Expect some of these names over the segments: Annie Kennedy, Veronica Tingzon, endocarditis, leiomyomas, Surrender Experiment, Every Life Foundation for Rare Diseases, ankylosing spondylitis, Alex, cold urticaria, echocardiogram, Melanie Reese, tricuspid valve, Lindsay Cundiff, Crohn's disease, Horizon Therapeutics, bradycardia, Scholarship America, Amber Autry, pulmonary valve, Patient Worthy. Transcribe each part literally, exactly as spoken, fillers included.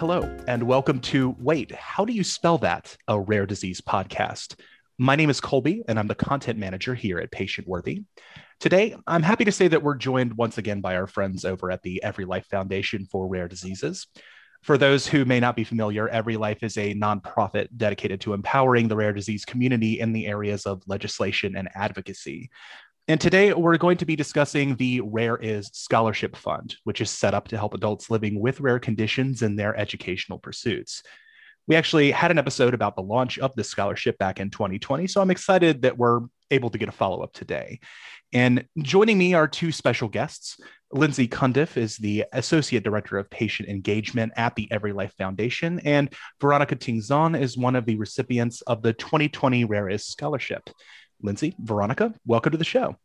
Hello, and welcome to Wait, How Do You Spell That? A Rare Disease Podcast. My name is Colby, and I'm the content manager here at Patient Worthy. Today, I'm happy to say that we're joined once again by our friends over at the Every Life Foundation for Rare Diseases. For those who may not be familiar, Every Life is a nonprofit dedicated to empowering the rare disease community in the areas of legislation and advocacy. And today we're going to be discussing the Rare Is Scholarship Fund, which is set up to help adults living with rare conditions in their educational pursuits. We actually had an episode about the launch of this scholarship back in twenty twenty, so I'm excited that we're able to get a follow-up today. And joining me are two special guests. Lindsay Cundiff is the Associate Director of Patient Engagement at the Every Life Foundation, and Veronica Tingzon is one of the recipients of the twenty twenty Rare Is Scholarship. Lindsay, Veronica, welcome to the show.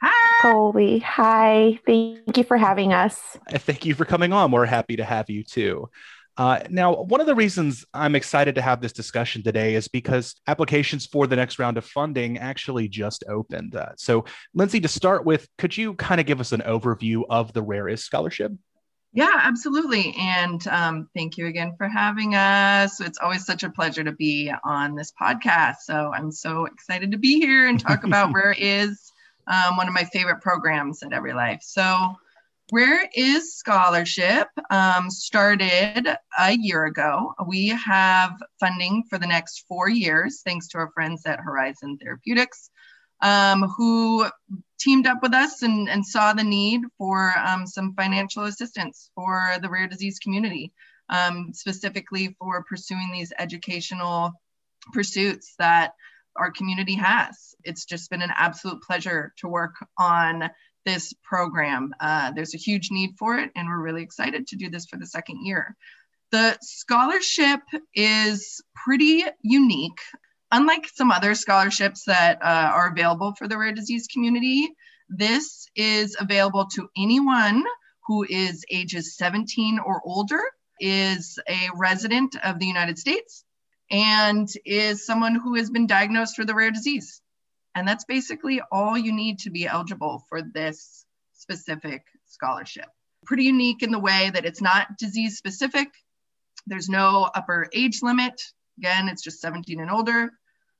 Hi, Colby. Hi. Thank you for having us. Thank you for coming on. We're happy to have you too. Uh, now, one of the reasons I'm excited to have this discussion today is because applications for the next round of funding actually just opened. Uh, so, Lindsay, to start with, could you kind of give us an overview of the Rare Is Scholarship? Yeah, absolutely. And um, thank you again for having us. It's always such a pleasure to be on this podcast. So I'm so excited to be here and talk about Rare Is, um, one of my favorite programs at Every Life. So Rare Is Scholarship um, started a year ago. We have funding for the next four years, thanks to our friends at Horizon Therapeutics, um, who teamed up with us and, and saw the need for um, some financial assistance for the rare disease community, um, specifically for pursuing these educational pursuits that our community has. It's just been an absolute pleasure to work on this program. Uh, there's a huge need for it, and we're really excited to do this for the second year. The scholarship is pretty unique. Unlike some other scholarships that uh, are available for the rare disease community, this is available to anyone who is ages seventeen or older, is a resident of the United States, and is someone who has been diagnosed with a rare disease. And that's basically all you need to be eligible for this specific scholarship. Pretty unique in the way that it's not disease specific. There's no upper age limit. Again, it's just seventeen and older.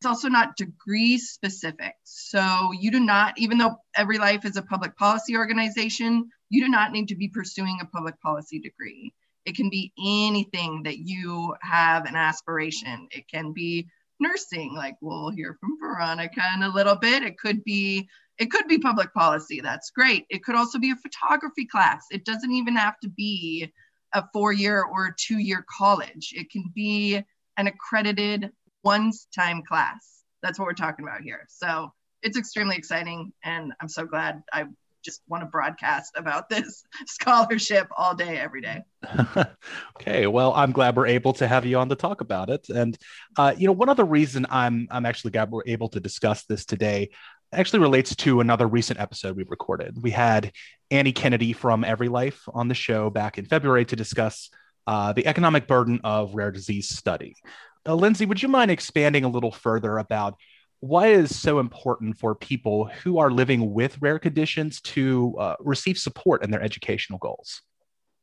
It's also not degree specific. So you do not, even though Every Life is a public policy organization, you do not need to be pursuing a public policy degree. It can be anything that you have an aspiration. It can be nursing, like we'll hear from Veronica in a little bit. It could be, it could be public policy. That's great. It could also be a photography class. It doesn't even have to be a four-year or two-year college. It can be an accredited one-time class. That's what we're talking about here. So it's extremely exciting, and I'm so glad. I just want to broadcast about this scholarship all day, every day. Okay, well, I'm glad we're able to have you on to talk about it. And uh, you know, one other reason I'm I'm actually glad we're able to discuss this today actually relates to another recent episode we recorded. We had Annie Kennedy from Every Life on the show back in February to discuss Uh, the economic burden of rare disease study. Uh, Lindsay, would you mind expanding a little further about why it is so important for people who are living with rare conditions to uh, receive support in their educational goals?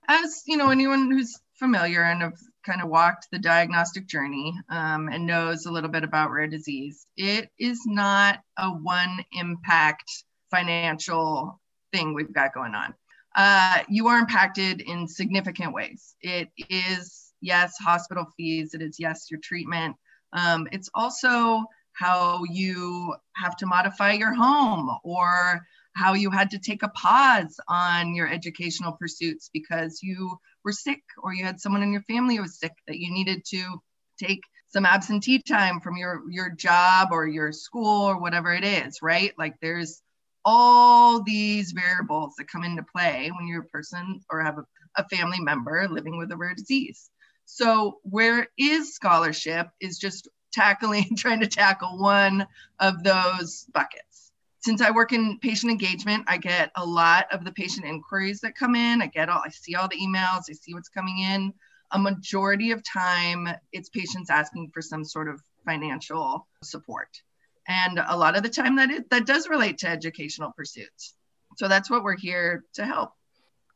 As you know, anyone who's familiar and have kind of walked the diagnostic journey um, and knows a little bit about rare disease, it is not a one impact financial thing we've got going on. Uh, you are impacted in significant ways. It is, yes, hospital fees. It is, yes, your treatment. Um, it's also how you have to modify your home, or how you had to take a pause on your educational pursuits because you were sick, or you had someone in your family who was sick that you needed to take some absentee time from your, your job or your school or whatever it is, right? Like there's all these variables that come into play when you're a person or have a, a family member living with a rare disease. So Rare Is Scholarship is just tackling, trying to tackle one of those buckets. Since I work in patient engagement, I get a lot of the patient inquiries that come in. I get all, I see all the emails, I see what's coming in. A majority of time, it's patients asking for some sort of financial support. And a lot of the time that it, that does relate to educational pursuits. So that's what we're here to help.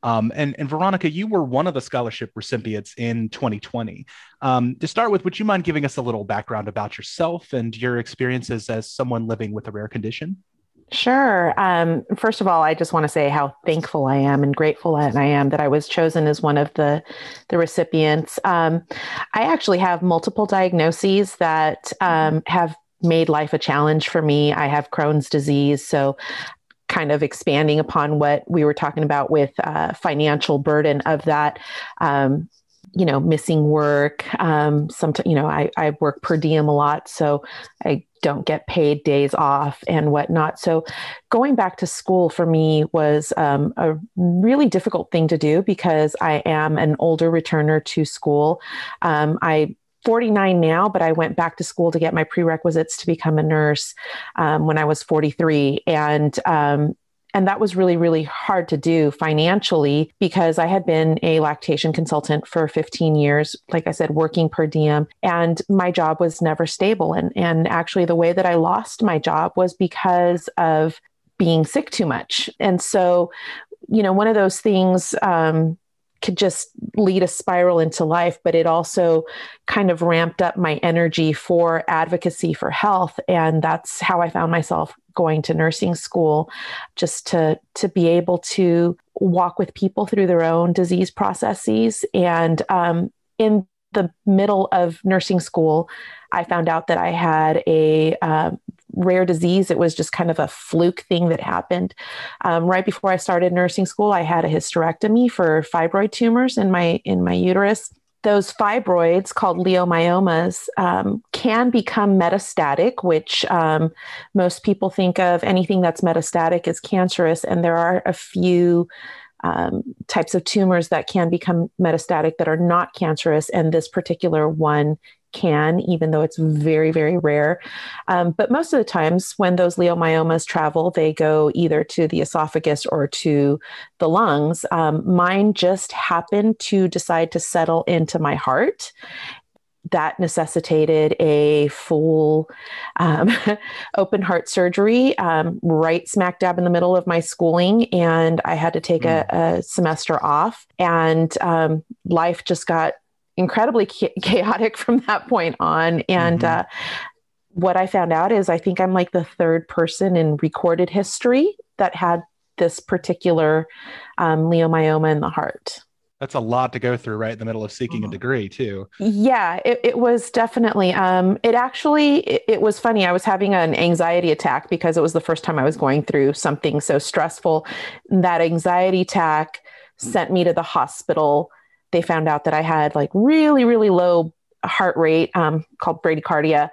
Um, and, and Veronica, you were one of the scholarship recipients in twenty twenty. Um, to start with, would you mind giving us a little background about yourself and your experiences as someone living with a rare condition? Sure. Um, first of all, I just want to say how thankful I am and grateful I am that I was chosen as one of the, the recipients. Um, I actually have multiple diagnoses that um, have made life a challenge for me. I have Crohn's disease, so kind of expanding upon what we were talking about with uh, financial burden of that, um, you know, missing work. Um, sometimes, you know, I, I work per diem a lot, so I don't get paid days off and whatnot. So going back to school for me was um, a really difficult thing to do because I am an older returner to school. Um, I forty-nine now, but I went back to school to get my prerequisites to become a nurse um, when I was forty-three. And, um, and that was really, really hard to do financially because I had been a lactation consultant for fifteen years, like I said, working per diem, and my job was never stable. And, and actually the way that I lost my job was because of being sick too much. And so, you know, one of those things, um, could just lead a spiral into life, but it also kind of ramped up my energy for advocacy for health. And that's how I found myself going to nursing school, just to, to be able to walk with people through their own disease processes. And um, in the middle of nursing school, I found out that I had a uh, rare disease. It was just kind of a fluke thing that happened. Um, right before I started nursing school, I had a hysterectomy for fibroid tumors in my in my uterus. Those fibroids, called leiomyomas, um, can become metastatic, which um, most people think of anything that's metastatic as cancerous, and there are a few Um, types of tumors that can become metastatic that are not cancerous. And this particular one can, even though it's very, very rare. Um, but most of the times when those leiomyomas travel, they go either to the esophagus or to the lungs. Um, mine just happened to decide to settle into my heart. That necessitated a full um, open heart surgery um, right smack dab in the middle of my schooling. And I had to take mm. a, a semester off, and um, life just got incredibly chaotic from that point on. And mm-hmm. uh, what I found out is I think I'm like the third person in recorded history that had this particular um, leiomyoma in the heart. That's a lot to go through right in the middle of seeking a degree too. Yeah, it, it was definitely, um, it actually, it, it was funny. I was having an anxiety attack because it was the first time I was going through something so stressful. That anxiety attack sent me to the hospital. They found out that I had like really, really low heart rate, um, called bradycardia,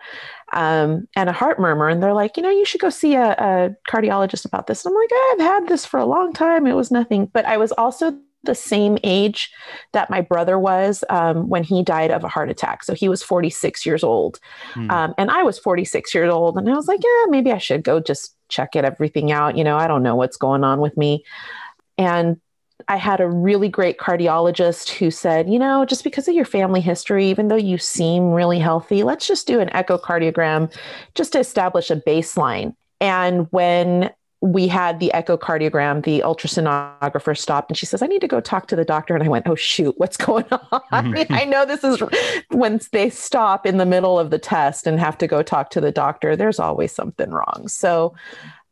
um, and a heart murmur. And they're like, you know, you should go see a, a cardiologist about this. And I'm like, I've had this for a long time. It was nothing. But I was also the same age that my brother was um, when he died of a heart attack. So he was forty-six years old. Mm. Um, and I was forty-six years old. And I was like, yeah, maybe I should go just check it, everything out. You know, I don't know what's going on with me. And I had a really great cardiologist who said, you know, just because of your family history, even though you seem really healthy, let's just do an echocardiogram just to establish a baseline. And when we had the echocardiogram, the ultrasonographer stopped and she says, I need to go talk to the doctor. And I went, oh shoot, what's going on? I mean, I know this is when they stop in the middle of the test and have to go talk to the doctor, there's always something wrong. So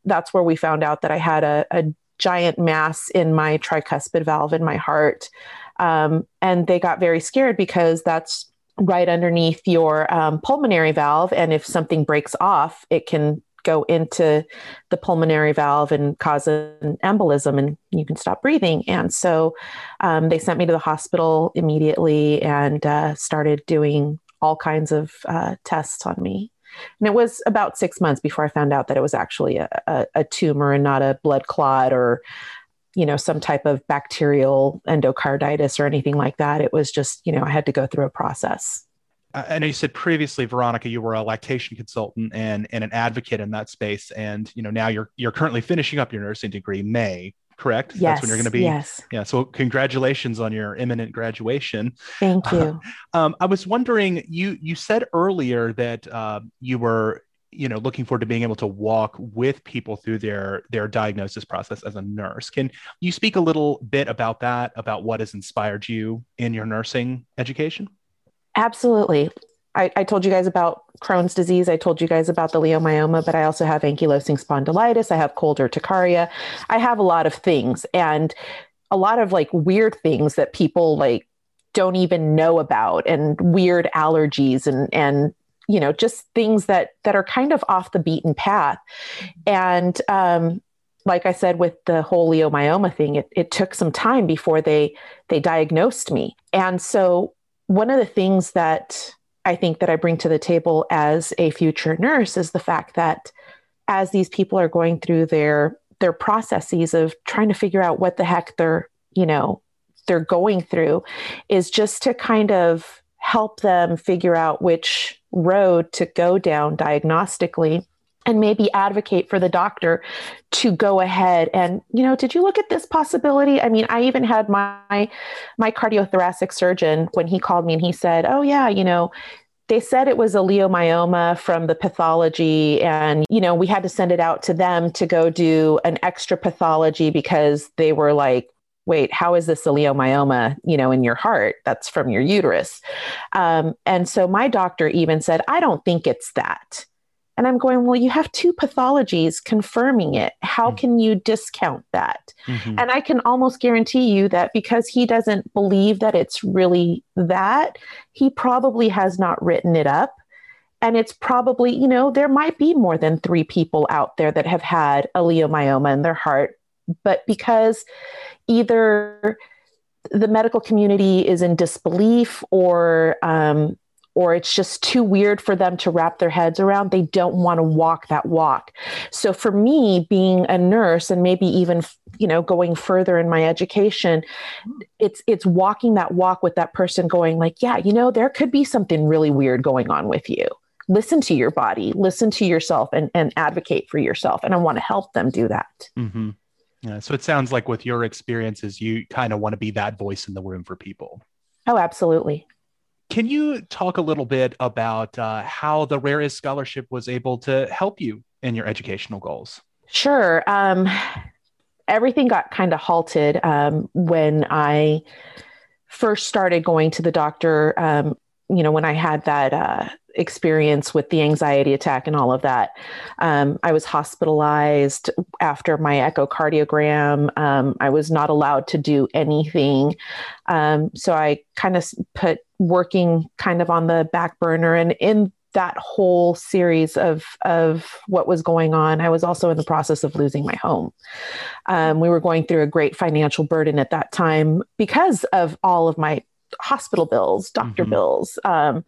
that's where we found out that I had a, a giant mass in my tricuspid valve in my heart. Um, and they got very scared because that's right underneath your um, pulmonary valve. And if something breaks off, it can go into the pulmonary valve and cause an embolism and you can stop breathing. And so um, they sent me to the hospital immediately and uh, started doing all kinds of uh, tests on me. And it was about six months before I found out that it was actually a, a, a tumor and not a blood clot or, you know, some type of bacterial endocarditis or anything like that. It was just, you know, I had to go through a process. I know you said previously, Veronica, you were a lactation consultant and, and an advocate in that space. And, you know, now you're, you're currently finishing up your nursing degree, May, correct? Yes. That's when you're going to be. Yes. Yeah. So congratulations on your imminent graduation. Thank you. Uh, um, I was wondering, you, you said earlier that uh, you were you know, looking forward to being able to walk with people through their, their diagnosis process as a nurse. Can you speak a little bit about that, about what has inspired you in your nursing education? Absolutely. I, I told you guys about Crohn's disease. I told you guys about the leiomyoma, but I also have ankylosing spondylitis. I have cold urticaria. I have a lot of things and a lot of like weird things that people like don't even know about, and weird allergies and, and, you know, just things that, that are kind of off the beaten path. And, um, like I said, with the whole leiomyoma thing, it, it took some time before they, they diagnosed me. And so one of the things that I think that I bring to the table as a future nurse is the fact that as these people are going through their, their processes of trying to figure out what the heck they're, you know, they're going through, is just to kind of help them figure out which road to go down diagnostically, and maybe advocate for the doctor to go ahead and, you know, did you look at this possibility? I mean, I even had my, my cardiothoracic surgeon, when he called me and he said, oh yeah, you know, they said it was a leiomyoma from the pathology, and, you know, we had to send it out to them to go do an extra pathology because they were like, wait, how is this a leiomyoma, you know, in your heart? That's from your uterus. Um, and so my doctor even said, I don't think it's that. And I'm going, well, you have two pathologies confirming it. How mm-hmm. can you discount that? Mm-hmm. And I can almost guarantee you that because he doesn't believe that it's really that, he probably has not written it up. And it's probably, you know, there might be more than three people out there that have had a leiomyoma in their heart, but because either the medical community is in disbelief or, um, or it's just too weird for them to wrap their heads around, they don't want to walk that walk. So for me, being a nurse and maybe even, you know, going further in my education, it's, it's walking that walk with that person going like, yeah, you know, there could be something really weird going on with you. Listen to your body, listen to yourself, and, and advocate for yourself. And I want to help them do that. Mm-hmm. Yeah, so it sounds like with your experiences, you kind of want to be that voice in the room for people. Oh, absolutely. Can you talk a little bit about uh, how the Rare Is Scholarship was able to help you in your educational goals? Sure. Um, everything got kind of halted um, when I first started going to the doctor, um, you know, when I had that uh, experience with the anxiety attack and all of that. Um, I was hospitalized after my echocardiogram. Um, I was not allowed to do anything. Um, so I kind of put working kind of on the back burner. And in that whole series of, of what was going on, I was also in the process of losing my home. Um, we were going through a great financial burden at that time because of all of my hospital bills, doctor mm-hmm. bills, um,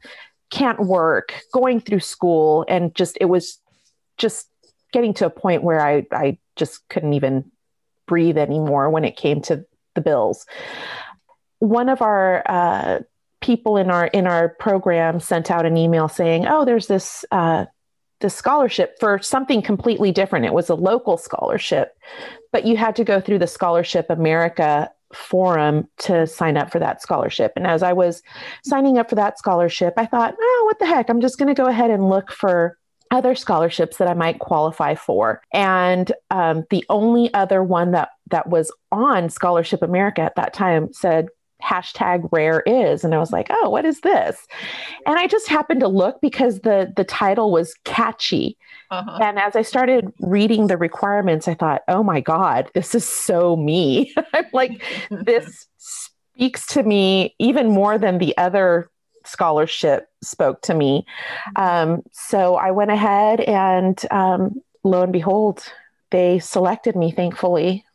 can't work, going through school. And just, it was just getting to a point where I, I just couldn't even breathe anymore when it came to the bills. One of our, uh, people in our, in our program sent out an email saying, oh, there's this, uh, this scholarship for something completely different. It was a local scholarship, but you had to go through the Scholarship America forum to sign up for that scholarship. And as I was signing up for that scholarship, I thought, oh, what the heck? I'm just going to go ahead and look for other scholarships that I might qualify for. And um, the only other one that, that was on Scholarship America at that time said, hashtag Rare Is. And I was like, oh, what is this? And I just happened to look because the, the title was catchy. Uh-huh. And as I started reading the requirements, I thought, oh my God, this is so me. I'm like, this speaks to me even more than the other scholarship spoke to me. Um, so I went ahead and um, lo and behold, they selected me, thankfully.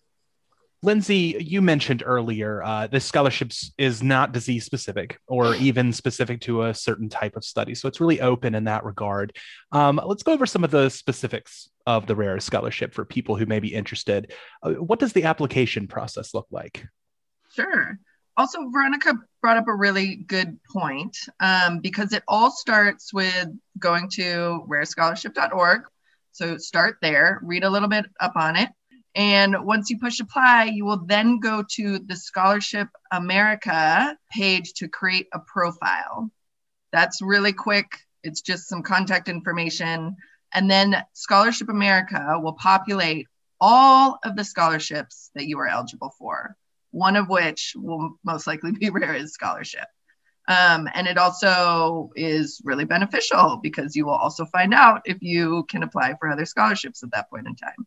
Lindsay, you mentioned earlier, uh, this scholarship is not disease specific or even specific to a certain type of study. So it's really open in that regard. Um, let's go over some of the specifics of the Rare Scholarship for people who may be interested. Uh, what does the application process look like? Sure. Also, Veronica brought up a really good point um, because it all starts with going to rare scholarship dot org. So start there, read a little bit up on it. And once you push apply, you will then go to the Scholarship America page to create a profile. That's really quick. It's just some contact information. And then Scholarship America will populate all of the scholarships that you are eligible for, one of which will most likely be Rare Is Scholarship. Um, and it also is really beneficial because you will also find out if you can apply for other scholarships at that point in time.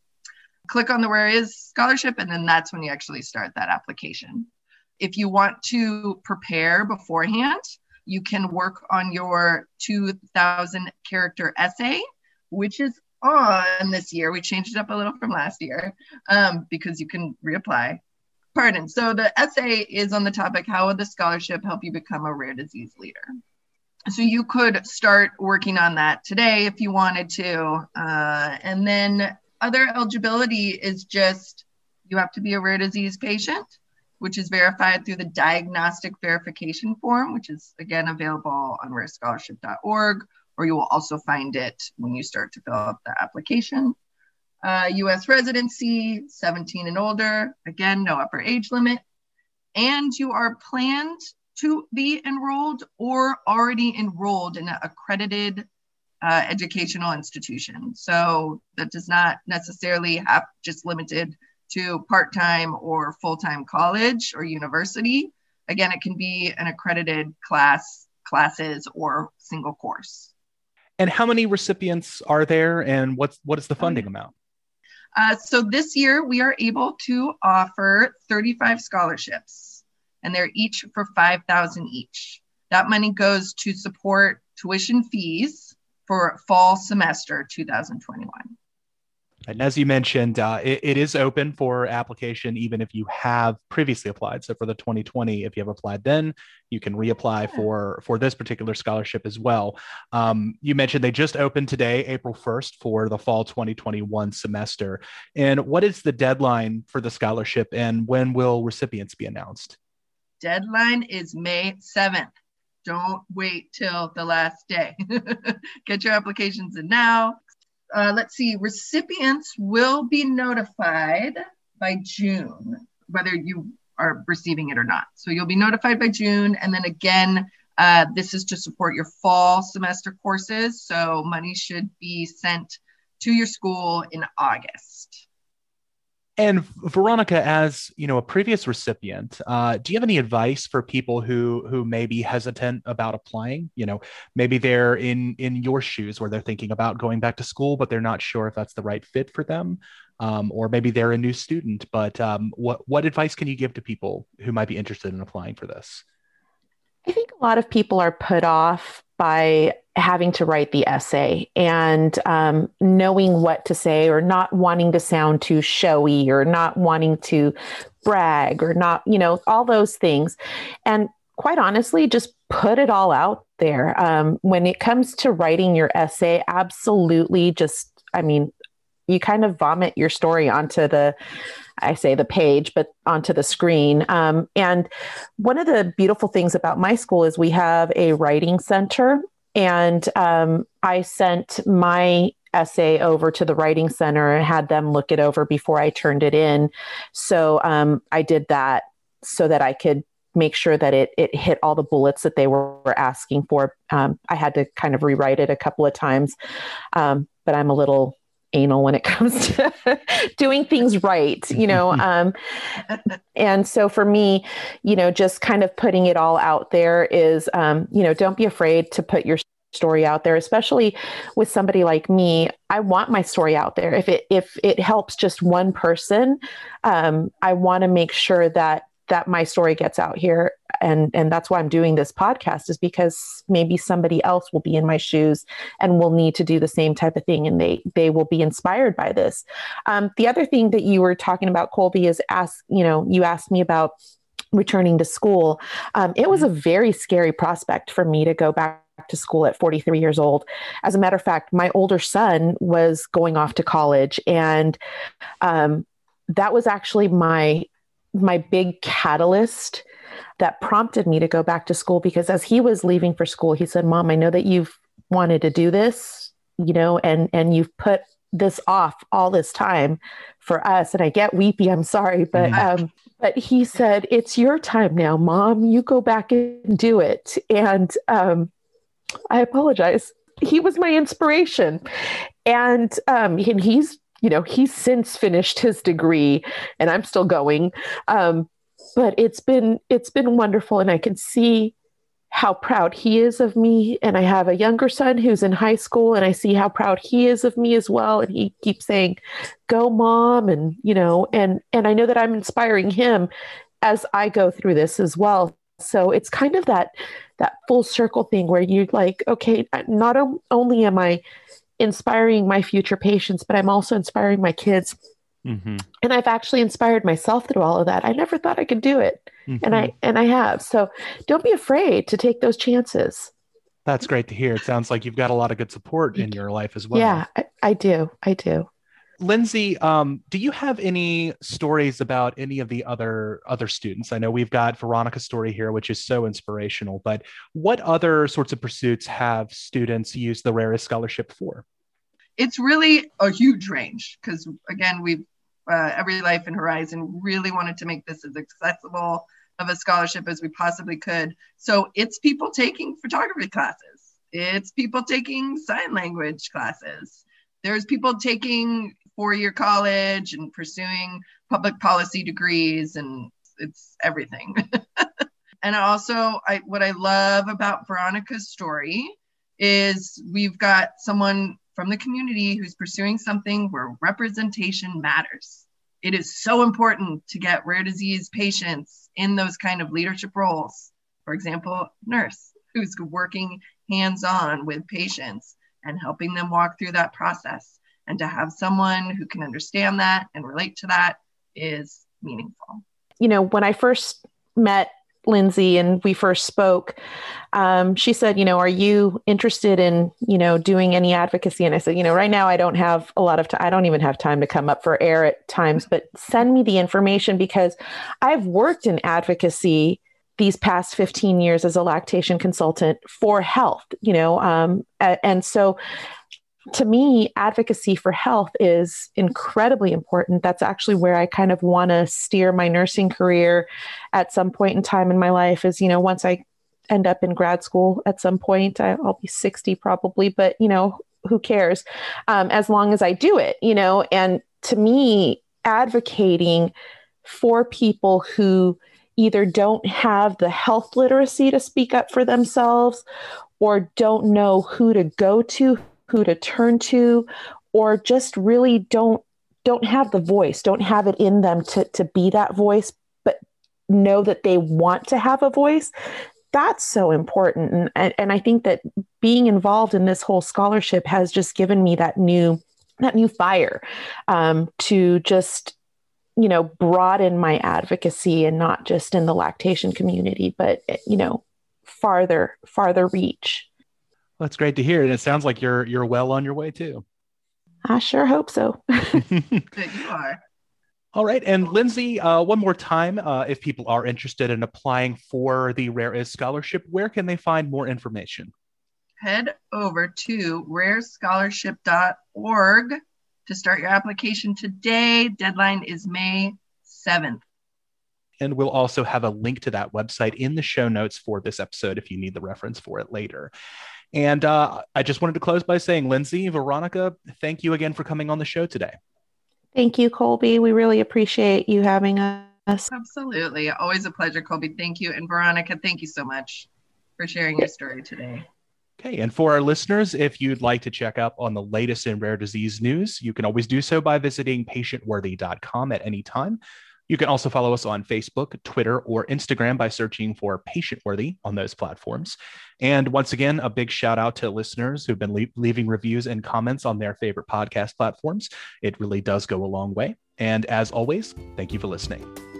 Click on the Where Is Scholarship, and then that's when you actually start that application. If you want to prepare beforehand, you can work on your two thousand character essay, which is on this year. We changed it up a little from last year um, because you can reapply. Pardon. So the essay is on the topic, how will the scholarship help you become a rare disease leader? So you could start working on that today if you wanted to. Uh, and then other eligibility is just, you have to be a rare disease patient, which is verified through the diagnostic verification form, which is again available on rare scholarship dot org, or you will also find it when you start to fill out the application. Uh, U S residency, seventeen and older, again, no upper age limit, and you are planned to be enrolled or already enrolled in an accredited uh, educational institution. So that does not necessarily have just limited to part-time or full-time college or university. Again, it can be an accredited class, classes, or single course. And how many recipients are there, and what's, what is the funding amount? Uh, so this year we are able to offer thirty-five scholarships, and they're each for five thousand dollars each. That money goes to support tuition fees for fall semester two thousand twenty-one. And as you mentioned, uh, it, it is open for application, even if you have previously applied. So for the twenty twenty, if you have applied then, you can reapply yeah. for, for this particular scholarship as well. Um, you mentioned they just opened today, April first, for the fall twenty twenty-one semester. And what is the deadline for the scholarship, and when will recipients be announced? Deadline is May seventh. Don't wait till the last day. Get your applications in now. Uh, let's see, recipients will be notified by June, whether you are receiving it or not. So you'll be notified by June. And then again, uh, this is to support your fall semester courses. So money should be sent to your school in August. And Veronica, as you know, a previous recipient, uh, do you have any advice for people who who may be hesitant about applying? You know, maybe they're in in your shoes where they're thinking about going back to school, but they're not sure if that's the right fit for them, um, or maybe they're a new student. But um, what what advice can you give to people who might be interested in applying for this? I think a lot of people are put off by having to write the essay and um, knowing what to say, or not wanting to sound too showy, or not wanting to brag, or not, you know, all those things. And quite honestly, just put it all out there. Um, when it comes to writing your essay, absolutely just, I mean, you kind of vomit your story onto the, I say the page, but onto the screen. Um, and one of the beautiful things about my school is we have a writing center. And um, I sent my essay over to the writing center and had them look it over before I turned it in. So um, I did that so that I could make sure that it it hit all the bullets that they were asking for. Um, I had to kind of rewrite it a couple of times, um, but I'm a little anal when it comes to doing things right, you know? Um, and so for me, you know, just kind of putting it all out there is, um, you know, don't be afraid to put your story out there, especially with somebody like me. I want my story out there. If it, if it helps just one person, um, I want to make sure that, that my story gets out here. And, and that's why I'm doing this podcast, is because maybe somebody else will be in my shoes and will need to do the same type of thing. And they, they will be inspired by this. Um, the other thing that you were talking about, Colby, is ask, you know, you asked me about returning to school. Um, it was a very scary prospect for me to go back to school at forty-three years old. As a matter of fact, my older son was going off to college, and um, that was actually my my big catalyst that prompted me to go back to school, because as he was leaving for school, he said, "Mom, I know that you've wanted to do this, you know, and, and you've put this off all this time for us." And I get weepy, I'm sorry, but, um, but he said, "It's your time now, Mom, you go back and do it." And, um, I apologize. He was my inspiration. And, um, and he's, you know, he's since finished his degree and I'm still going. Um, but it's been, it's been wonderful. And I can see how proud he is of me. And I have a younger son who's in high school and I see how proud he is of me as well. And he keeps saying, go mom. And, you know, and, and I know that I'm inspiring him as I go through this as well. So it's kind of that, that full circle thing where you're like, okay, not only am I inspiring my future patients, but I'm also inspiring my kids. Mm-hmm. And I've actually inspired myself through all of that. I never thought I could do it. Mm-hmm. And I, and I have, so don't be afraid to take those chances. That's great to hear. It sounds like you've got a lot of good support in your life as well. Yeah, I, I do. I do. Lindsay, um, do you have any stories about any of the other other students? I know we've got Veronica's story here, which is so inspirational, but what other sorts of pursuits have students used the Rarest Scholarship for? It's really a huge range because, again, we've uh, Every Life and Horizon really wanted to make this as accessible of a scholarship as we possibly could. So it's people taking photography classes. It's people taking sign language classes. There's people taking four-year college and pursuing public policy degrees, and it's everything. And also, I, what I love about Veronica's story is we've got someone from the community who's pursuing something where representation matters. It is so important to get rare disease patients in those kind of leadership roles. For example, nurse who's working hands-on with patients and helping them walk through that process. And to have someone who can understand that and relate to that is meaningful. You know, when I first met Lindsay and we first spoke, um, she said, you know, are you interested in, you know, doing any advocacy? And I said, you know, right now I don't have a lot of time. I don't even have time to come up for air at times, but send me the information because I've worked in advocacy these past fifteen years as a lactation consultant for health, you know, um, and so to me, advocacy for health is incredibly important. That's actually where I kind of want to steer my nursing career at some point in time in my life is, you know, once I end up in grad school at some point, I'll be sixty probably, but you know, who cares? Um, as long as I do it, you know, and to me, advocating for people who either don't have the health literacy to speak up for themselves or don't know who to go to, who to turn to, or just really don't, don't have the voice, don't have it in them to, to be that voice, but know that they want to have a voice. That's so important. And, and, and I think that being involved in this whole scholarship has just given me that new, that new fire um, to just, you know, broaden my advocacy and not just in the lactation community, but, you know, farther, farther reach. Well, that's great to hear. And it sounds like you're, you're well on your way too. I sure hope so. You are. All right. And Lindsay, uh, one more time, uh, if people are interested in applying for the Rarest Scholarship, where can they find more information? Head over to rare scholarship dot org. to start your application today. Deadline is May seventh. And we'll also have a link to that website in the show notes for this episode if you need the reference for it later. And uh, I just wanted to close by saying, Lindsay, Veronica, thank you again for coming on the show today. Thank you, Colby. We really appreciate you having us. Absolutely. Always a pleasure, Colby. Thank you. And Veronica, thank you so much for sharing your story today. Okay, and for our listeners, if you'd like to check up on the latest in rare disease news, you can always do so by visiting patient worthy dot com at any time. You can also follow us on Facebook, Twitter, or Instagram by searching for Patient Worthy on those platforms. And once again, a big shout out to listeners who've been le- leaving reviews and comments on their favorite podcast platforms. It really does go a long way. And as always, thank you for listening.